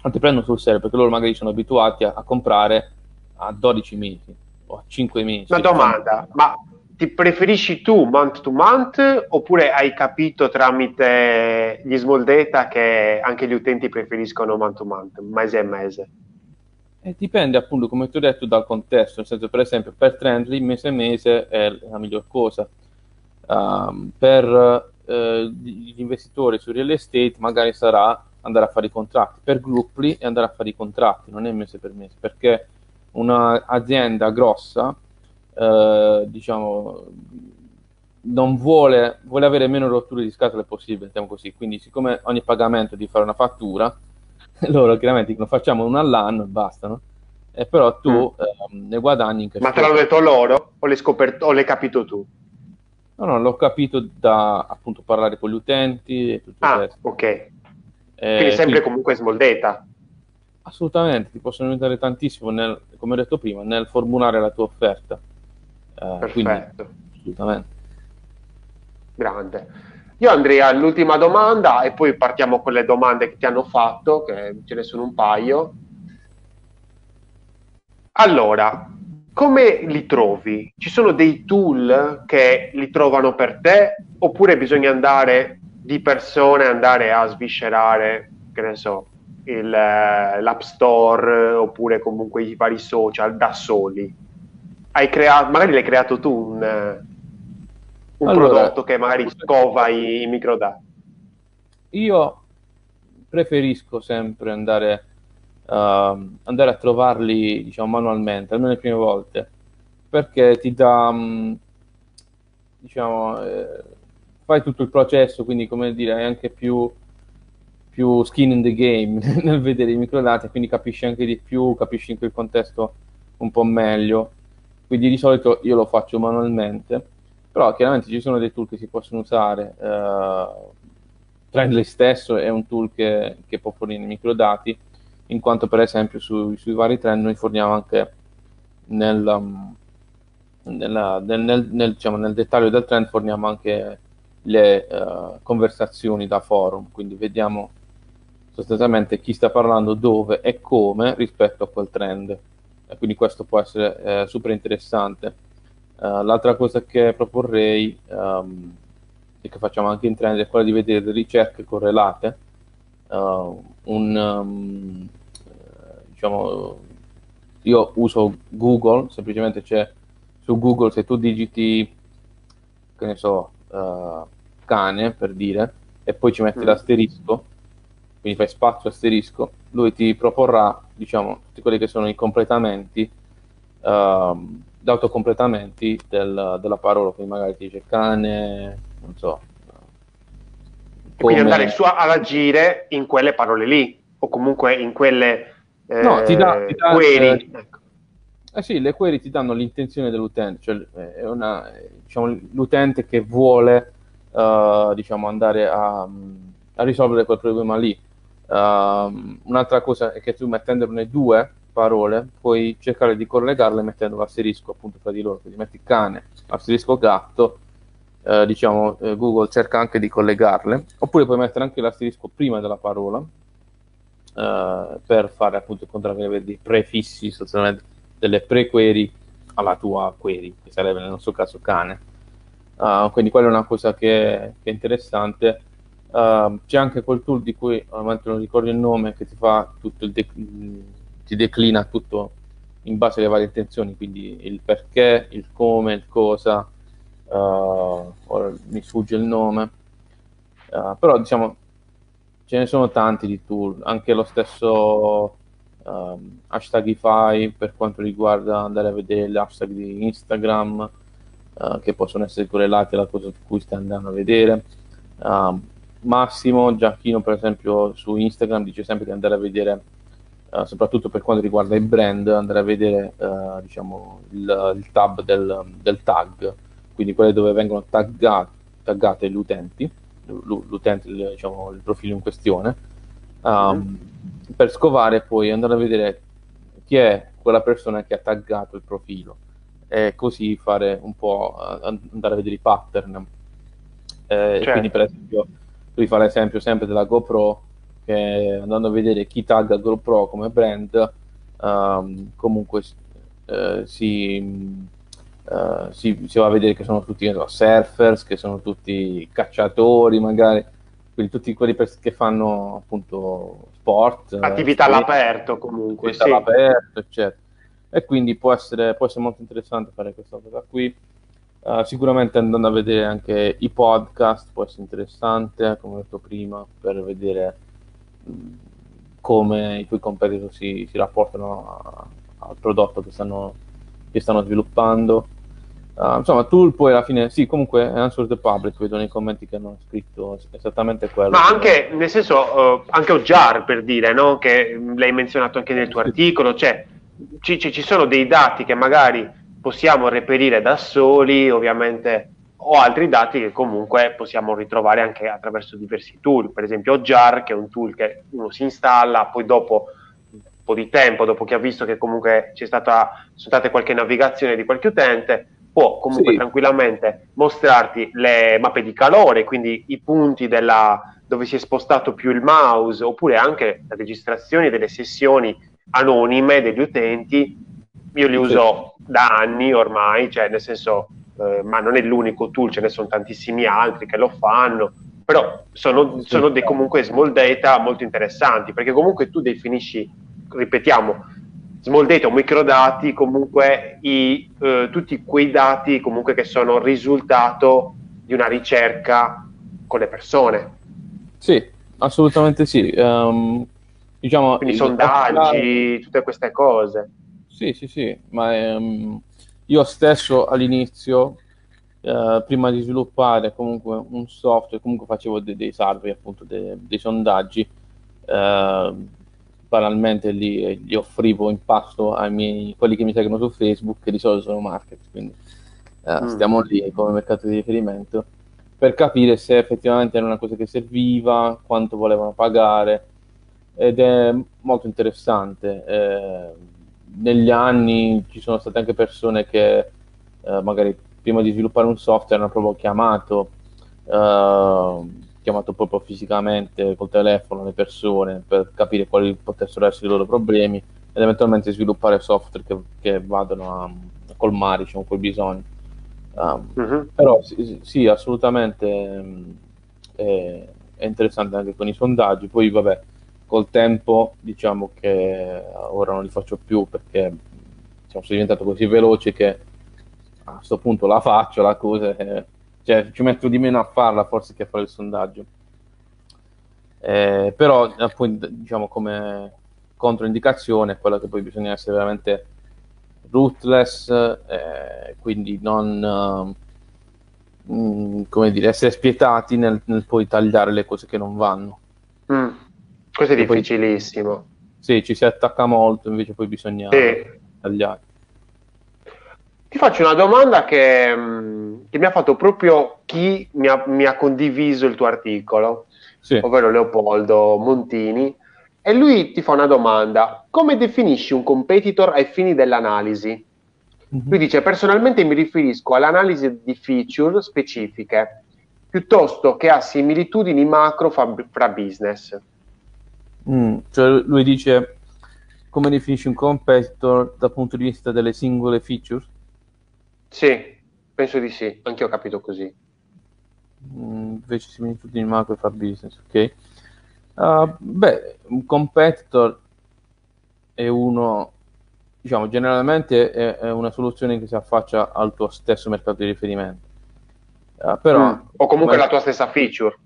non ti prendono sul serio, perché loro magari sono abituati a comprare a 12 mesi o a 5 mesi. Una domanda, ma ti preferisci tu month to month oppure hai capito tramite gli small data che anche gli utenti preferiscono month to month, mese a mese? E dipende appunto, come ti ho detto, dal contesto, nel senso, per esempio per Trendly mese a mese è la miglior cosa, per gli investitori su real estate magari sarà andare a fare i contratti, per Grouply è andare a fare i contratti, non è mese per mese, perché un'azienda grossa diciamo non vuole avere meno rotture di scatole possibile, diciamo così, quindi siccome ogni pagamento devi fare una fattura, loro chiaramente dicono facciamo una all'anno e basta, no? E però tu ne guadagni in cash. Ma te l'hanno detto loro o l'hai capito tu? No, l'ho capito da appunto parlare con gli utenti e tutto il resto. Ok, quindi sempre comunque small data. Assolutamente, ti possono aiutare tantissimo come ho detto prima, nel formulare la tua offerta. Perfetto, quindi, assolutamente. Grande. Io andrei all'ultima domanda e poi partiamo con le domande che ti hanno fatto, che ce ne sono un paio. Allora, come li trovi? Ci sono dei tool che li trovano per te oppure bisogna andare di persona e andare a sviscerare, che ne so, l'App Store oppure comunque i vari social da soli? Magari l'hai creato tu un prodotto che magari scova i microdati. Io preferisco sempre andare a trovarli, diciamo, manualmente, almeno le prime volte, perché ti dà, diciamo, fai tutto il processo, quindi, come dire, hai anche più skin in the game nel vedere i microdati, quindi capisci anche di più, capisci in quel contesto un po' meglio, quindi di solito io lo faccio manualmente. Però chiaramente ci sono dei tool che si possono usare, Trendly stesso è un tool che può fornire microdati, in quanto per esempio sui vari trend noi forniamo anche diciamo, nel dettaglio del trend forniamo anche le conversazioni da forum, quindi vediamo sostanzialmente chi sta parlando dove e come rispetto a quel trend, quindi questo può essere super interessante. L'altra cosa che proporrei e che facciamo anche in Trend è quella di vedere delle ricerche correlate, diciamo, io uso Google, semplicemente c'è su Google, se tu digiti, che ne so, cane, per dire, e poi ci metti l'asterisco, quindi fai spazio asterisco, lui ti proporrà, diciamo, tutti quelli che sono i completamenti, gli autocompletamenti della parola, quindi magari ti dice cane, non so. Quindi andare su ad agire in quelle parole lì, o comunque in quelle no, ti dà query. Sì, le query ti danno l'intenzione dell'utente, cioè è una, diciamo, l'utente che vuole diciamo andare a risolvere quel problema lì. Un'altra cosa è che tu mettendone due parole puoi cercare di collegarle mettendo l'asterisco appunto tra di loro, quindi metti cane, asterisco gatto, diciamo Google cerca anche di collegarle, oppure puoi mettere anche l'asterisco prima della parola per fare appunto il contrario dei prefissi, sostanzialmente delle pre-query alla tua query, che sarebbe nel nostro caso cane. Quindi quella è una cosa che è interessante. C'è anche quel tool di cui ovviamente non ricordo il nome, che ti fa tutto il ti declina tutto in base alle varie intenzioni, quindi il perché, il come, il cosa, ora mi sfugge il nome, però diciamo ce ne sono tanti di tool, anche lo stesso Hashtagify per quanto riguarda andare a vedere gli hashtag di Instagram che possono essere correlati alla cosa su cui stai andando a vedere. Massimo Giacchino per esempio su Instagram dice sempre di andare a vedere soprattutto per quanto riguarda i brand, andare a vedere diciamo il tab del tag, quindi quelle dove vengono taggate gli utenti, diciamo, il profilo in questione, per scovare poi andare a vedere chi è quella persona che ha taggato il profilo e così fare un po' andare a vedere i pattern. Certo. Quindi per esempio lui fa l'esempio sempre della GoPro, che andando a vedere chi tagga GoPro come brand comunque si va a vedere che sono tutti surfers, che sono tutti cacciatori magari, quindi tutti quelli che fanno appunto sport, attività all'aperto comunque, attività all'aperto, eccetera. E quindi può essere molto interessante fare questa cosa qui. Sicuramente andando a vedere anche i podcast può essere interessante, come ho detto prima, per vedere come i tuoi competitor si rapportano al prodotto che stanno sviluppando. Insomma, tu poi alla fine, sì, comunque Answer the Public, vedo nei commenti che hanno scritto esattamente quello. Ma anche, nel senso, anche Hotjar, per dire, no? Che l'hai menzionato anche nel tuo articolo, cioè ci sono dei dati che magari possiamo reperire da soli, ovviamente, o altri dati che comunque possiamo ritrovare anche attraverso diversi tool, per esempio Hotjar, che è un tool che uno si installa, poi dopo un po' di tempo, dopo che ha visto che comunque sono state qualche navigazione di qualche utente, può comunque tranquillamente mostrarti le mappe di calore, quindi i punti dove si è spostato più il mouse, oppure anche le registrazioni delle sessioni anonime degli utenti. Io li uso da anni ormai, cioè nel senso, ma non è l'unico tool, ce ne sono tantissimi altri che lo fanno, però sono dei comunque small data molto interessanti, perché comunque tu definisci, ripetiamo, small data o microdati, comunque tutti quei dati comunque che sono il risultato di una ricerca con le persone. Sì, assolutamente sì. Diciamo, quindi sondaggi, tutte queste cose. Sì, ma io stesso all'inizio, prima di sviluppare comunque un software, comunque facevo dei survey, appunto dei sondaggi, banalmente li offrivo in pasto ai miei, quelli che mi seguono su Facebook, che di solito sono market, quindi stiamo lì come mercato di riferimento, per capire se effettivamente era una cosa che serviva, quanto volevano pagare, ed è molto interessante. Negli anni ci sono state anche persone che magari prima di sviluppare un software hanno proprio chiamato proprio fisicamente col telefono le persone per capire quali potessero essere i loro problemi ed eventualmente sviluppare software che vadano a colmare, diciamo, quel bisogno. Però sì, assolutamente è interessante anche con i sondaggi. Poi vabbè, col tempo diciamo che ora non li faccio più perché diciamo, sono diventato così veloce che a questo punto la faccio la cosa, cioè ci metto di meno a farla forse che a fare il sondaggio, però appunto diciamo come controindicazione è quella che poi bisogna essere veramente ruthless, quindi non come dire, essere spietati nel poi tagliare le cose che non vanno. Questo è e difficilissimo poi, sì, ci si attacca molto, invece poi bisogna tagliare. Ti faccio una domanda che mi ha fatto proprio chi mi ha condiviso il tuo articolo, sì, ovvero Leopoldo Montini, e lui ti fa una domanda: come definisci un competitor ai fini dell'analisi? Lui dice: personalmente mi riferisco all'analisi di feature specifiche piuttosto che a similitudini macro fra business. Cioè lui dice come definisci un competitor dal punto di vista delle singole feature? Sì, penso di sì, anche io ho capito così. Invece similitudini macro fra business, ok. Un competitor è uno, diciamo, generalmente è una soluzione che si affaccia al tuo stesso mercato di riferimento, però o comunque la tua stessa feature.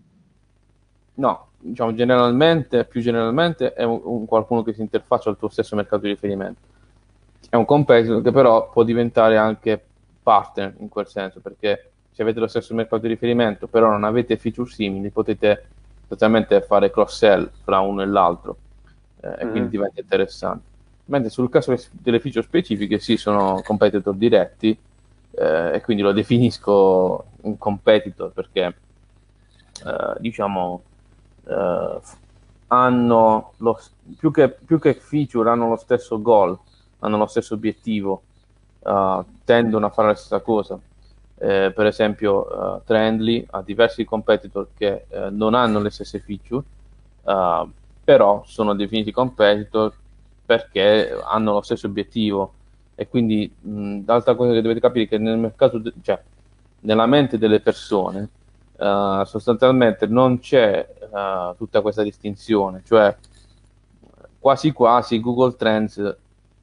No, diciamo generalmente, più generalmente è qualcuno che si interfaccia al tuo stesso mercato di riferimento. È un competitor che però può diventare anche partner, in quel senso, perché se avete lo stesso mercato di riferimento però non avete feature simili, potete totalmente fare cross sell fra uno e l'altro, e quindi diventa interessante. Mentre sul caso delle feature specifiche sì, sono competitor diretti, e quindi lo definisco un competitor perché diciamo hanno più che feature hanno lo stesso goal, hanno lo stesso obiettivo, tendono a fare la stessa cosa. Per esempio Trendly ha diversi competitor che non hanno le stesse feature, però sono definiti competitor perché hanno lo stesso obiettivo. E quindi l'altra cosa che dovete capire è che nel mercato, cioè nella mente delle persone, sostanzialmente non c'è tutta questa distinzione, cioè quasi quasi Google Trends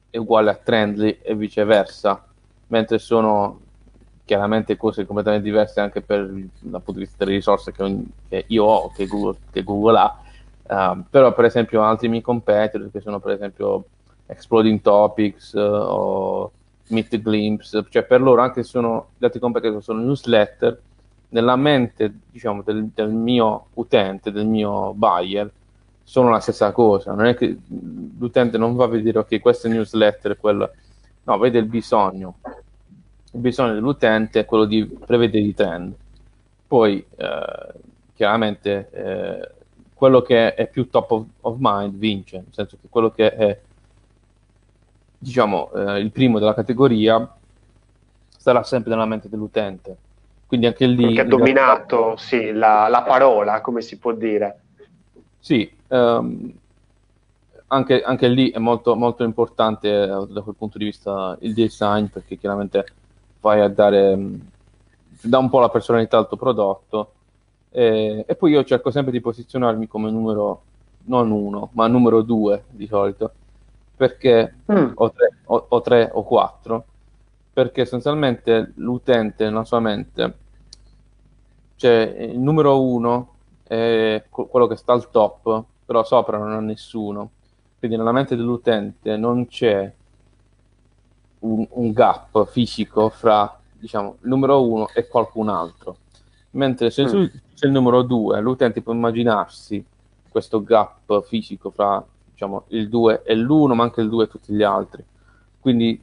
è uguale a Trendly e viceversa, mentre sono chiaramente cose completamente diverse anche per dal punto di vista delle risorse che io ho, che Google ha. Però per esempio altri miei competitor che sono per esempio Exploding Topics o Meet Glimpse, cioè per loro anche sono gli altri competitor sono newsletter, nella mente diciamo del mio utente, del mio buyer sono la stessa cosa. Non è che l'utente non va a vedere ok questo è newsletter, quello no, vede il bisogno dell'utente è quello di prevedere i trend. Poi chiaramente quello che è più top of mind vince, nel senso che quello che è diciamo il primo della categoria sarà sempre nella mente dell'utente, quindi anche lì che ha dominato realtà, sì, la parola, come si può dire, sì. Anche lì è molto, molto importante da quel punto di vista il design, perché chiaramente vai a dà un po' la personalità al tuo prodotto. E poi io cerco sempre di posizionarmi come numero non uno ma numero 2 di solito, perché o 3 o 4, perché essenzialmente l'utente nella sua mente, cioè il numero 1 è quello che sta al top, però sopra non ha nessuno, quindi nella mente dell'utente non c'è un gap fisico fra diciamo il numero 1 e qualcun altro. Mentre se c'è il numero 2, l'utente può immaginarsi questo gap fisico fra diciamo il 2 e l'1, ma anche il 2 e tutti gli altri. Quindi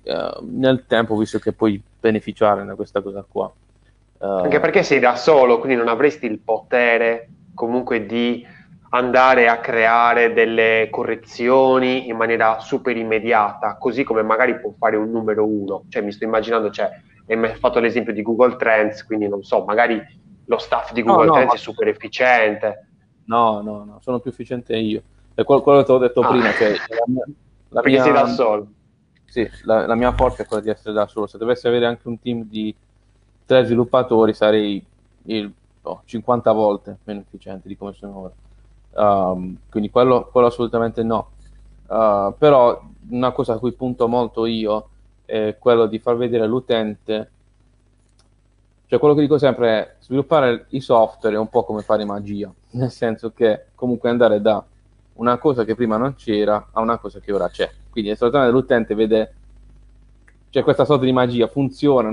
nel tempo, visto che puoi beneficiare da questa cosa qua, anche perché sei da solo, quindi non avresti il potere comunque di andare a creare delle correzioni in maniera super immediata, così come magari può fare un numero 1. Cioè mi sto immaginando, cioè hai fatto l'esempio di Google Trends, quindi non so, magari lo staff di Google Trends è super efficiente. No, sono più efficiente io. È quello che ti ho detto prima, cioè la mia sei da solo. Sì, la mia forza è quella di essere da solo. Se dovessi avere anche un team di tre sviluppatori sarei il 50 volte meno efficiente di come sono ora, quindi quello assolutamente no. Però una cosa a cui punto molto io è quello di far vedere all'utente, cioè quello che dico sempre è: sviluppare i software è un po' come fare magia, nel senso che comunque andare da una cosa che prima non c'era a una cosa che ora c'è, quindi solitamente l'utente vede, cioè, questa sorta di magia funziona,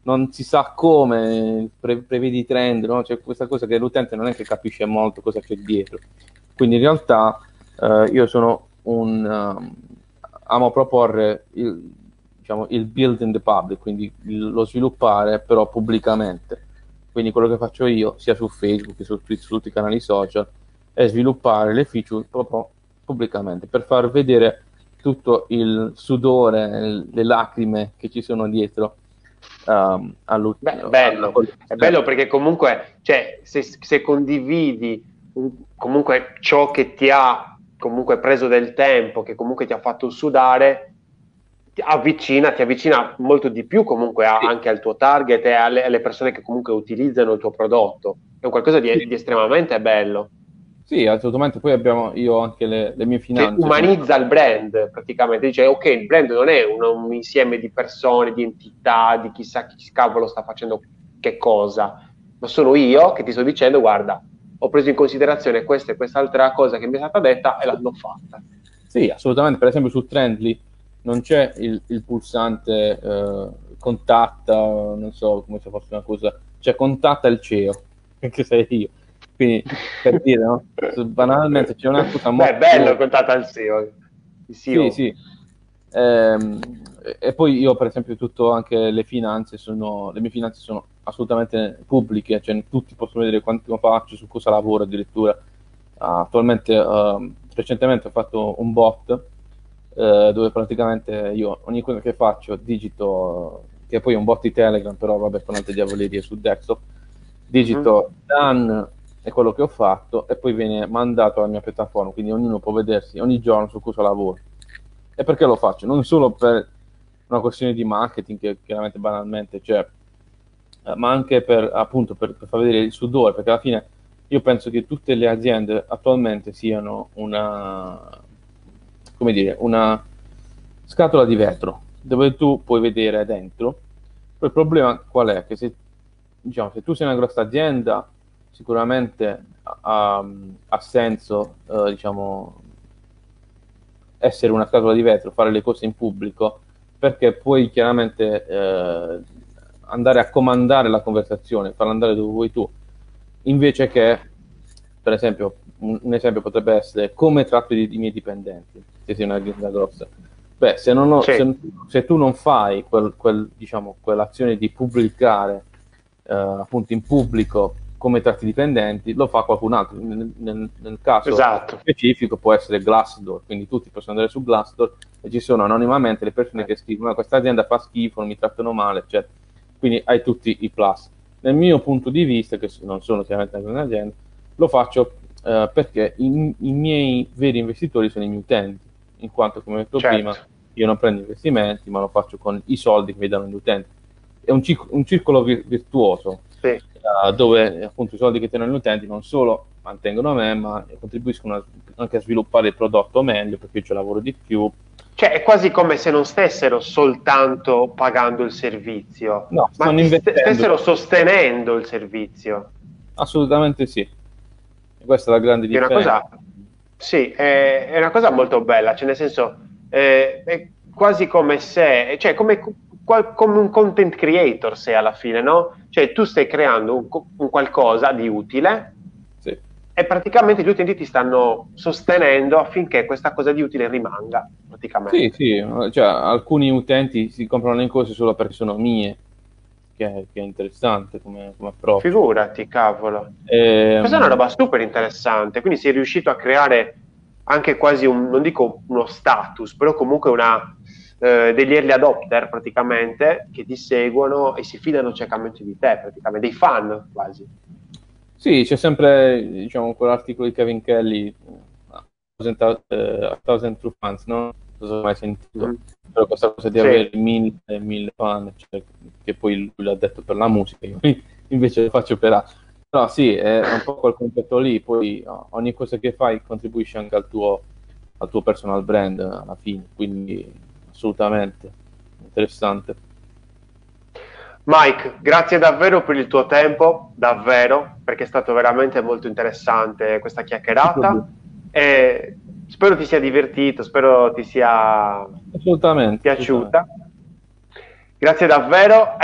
non si sa come, prevedi i trend, no? C'è questa cosa che l'utente non è che capisce molto cosa c'è dietro, quindi in realtà io sono amo proporre il build in the public, quindi lo sviluppare però pubblicamente. Quindi quello che faccio io, sia su Facebook che su tutti i canali social, è sviluppare le feature proprio pubblicamente, per far vedere tutto il sudore, le lacrime che ci sono dietro. È bello perché comunque, cioè, se condividi comunque ciò che ti ha comunque preso del tempo, che comunque ti ha fatto sudare, ti avvicina molto di più comunque anche al tuo target e alle persone che comunque utilizzano il tuo prodotto. È un qualcosa di estremamente bello. Sì, assolutamente. Poi abbiamo io anche le mie finanze. Che umanizza il brand, praticamente. Dice, ok, il brand non è un insieme di persone, di entità, di chissà chi cavolo sta facendo che cosa, ma sono io che ti sto dicendo, guarda, ho preso in considerazione questa e quest'altra cosa che mi è stata detta e l'hanno fatta. Sì, assolutamente. Per esempio su Trendly non c'è il pulsante contatta, non so, come se fosse una cosa, cioè contatta il CEO, che sei io. Quindi, per dire, no? Banalmente c'è una cosa molto... Beh, bello contatta al CEO. Sì, sì. E poi io, per esempio, tutto anche le mie finanze sono assolutamente pubbliche, cioè tutti possono vedere quanto faccio, su cosa lavoro addirittura. Attualmente, recentemente ho fatto un bot dove praticamente io ogni cosa che faccio digito, che poi è un bot di Telegram, però vabbè, con altre diavolerie su desktop, digito done è quello che ho fatto e poi viene mandato alla mia piattaforma, quindi ognuno può vedersi ogni giorno su cosa lavoro. E perché lo faccio? Non solo per una questione di marketing, che chiaramente banalmente c'è, ma anche per, appunto, per far vedere il sudore, perché alla fine io penso che tutte le aziende attualmente siano una scatola di vetro dove tu puoi vedere dentro. Poi il problema qual è? Che se tu sei una grossa azienda, sicuramente ha senso essere una scatola di vetro, fare le cose in pubblico, perché puoi chiaramente andare a comandare la conversazione, farla andare dove vuoi tu, invece che, per esempio, un esempio potrebbe essere come tratto i miei dipendenti, se sei un'azienda grossa. Beh, se tu non fai quell'azione di pubblicare appunto in pubblico come tratti i dipendenti, lo fa qualcun altro. Nel caso specifico può essere Glassdoor, quindi tutti possono andare su Glassdoor e ci sono anonimamente le persone che scrivono: questa azienda fa schifo, non mi trattano male, eccetera. Quindi hai tutti i plus. Nel mio punto di vista, che non sono chiaramente un'azienda, lo faccio perché i miei veri investitori sono i miei utenti, in quanto, come ho detto prima, io non prendo investimenti, ma lo faccio con i soldi che mi danno gli utenti. È un circolo virtuoso. Sì. Dove appunto i soldi che tengono gli utenti non solo mantengono me, ma contribuiscono anche a sviluppare il prodotto meglio, perché io ci lavoro di più. Cioè è quasi come se non stessero soltanto pagando il servizio, no, ma stessero sostenendo il servizio. Assolutamente sì, e questa è la grande differenza. È una cosa molto bella, cioè nel senso è quasi come se, cioè come un content creator sei alla fine, no? Cioè tu stai creando un qualcosa di utile, sì, e praticamente gli utenti ti stanno sostenendo affinché questa cosa di utile rimanga, praticamente. Sì, sì, cioè alcuni utenti si comprano le cose solo perché sono mie, che è interessante come approccio. Figurati, cavolo. Questa è una roba super interessante, quindi sei riuscito a creare anche quasi non dico uno status, però comunque degli early adopter praticamente, che ti seguono e si fidano ciecamente di te, praticamente dei fan quasi. Sì, c'è sempre quell'articolo di Kevin Kelly, A Thousand True Fans, no? Non so se mai sentito, però questa cosa di avere mille fan, cioè, perché poi lui l'ha detto per la musica, io invece lo faccio per altro. Però sì, è un po' quel concetto lì, poi ogni cosa che fai contribuisce anche al tuo personal brand alla fine, quindi assolutamente interessante. Mike, grazie davvero per il tuo tempo, davvero, perché è stato veramente molto interessante questa chiacchierata e spero ti sia divertito, spero ti sia assolutamente piaciuta. Assolutamente. Grazie davvero.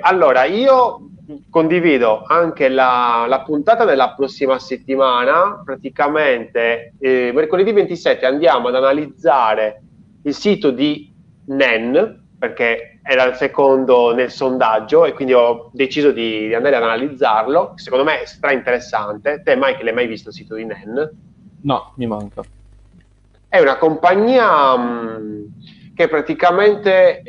Allora, io condivido anche la puntata della prossima settimana, praticamente mercoledì 27 andiamo ad analizzare il sito di Nen, perché era il secondo nel sondaggio e quindi ho deciso di andare ad analizzarlo, secondo me è stra interessante. Te Mike l'hai mai visto il sito di Nen? No, mi manca. È una compagnia che praticamente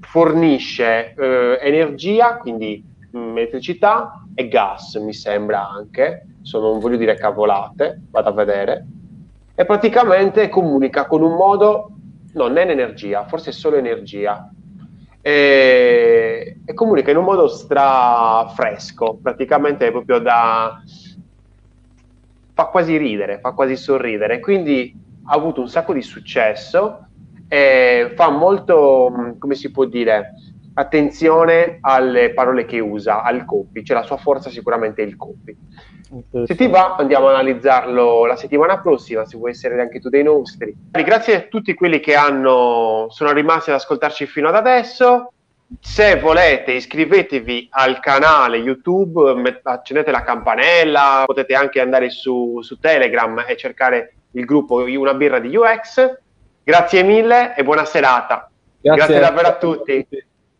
fornisce energia, quindi elettricità e gas, mi sembra anche, non voglio dire cavolate, vado a vedere, e praticamente comunica con un modo, no, non è energia, forse è solo energia, e comunica in un modo stra fresco, praticamente proprio fa quasi ridere, fa quasi sorridere, quindi ha avuto un sacco di successo. Fa molto, come si può dire, attenzione alle parole che usa, al copy, cioè la sua forza sicuramente è il copy. Se ti va andiamo a analizzarlo la settimana prossima, se vuoi essere anche tu dei nostri. Grazie a tutti quelli che sono rimasti ad ascoltarci fino ad adesso. Se volete iscrivetevi al canale YouTube, accendete la campanella, potete anche andare su Telegram e cercare il gruppo Una Birra di UX. Grazie mille e buona serata. Grazie davvero a tutti.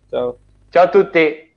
Ciao. Ciao a tutti.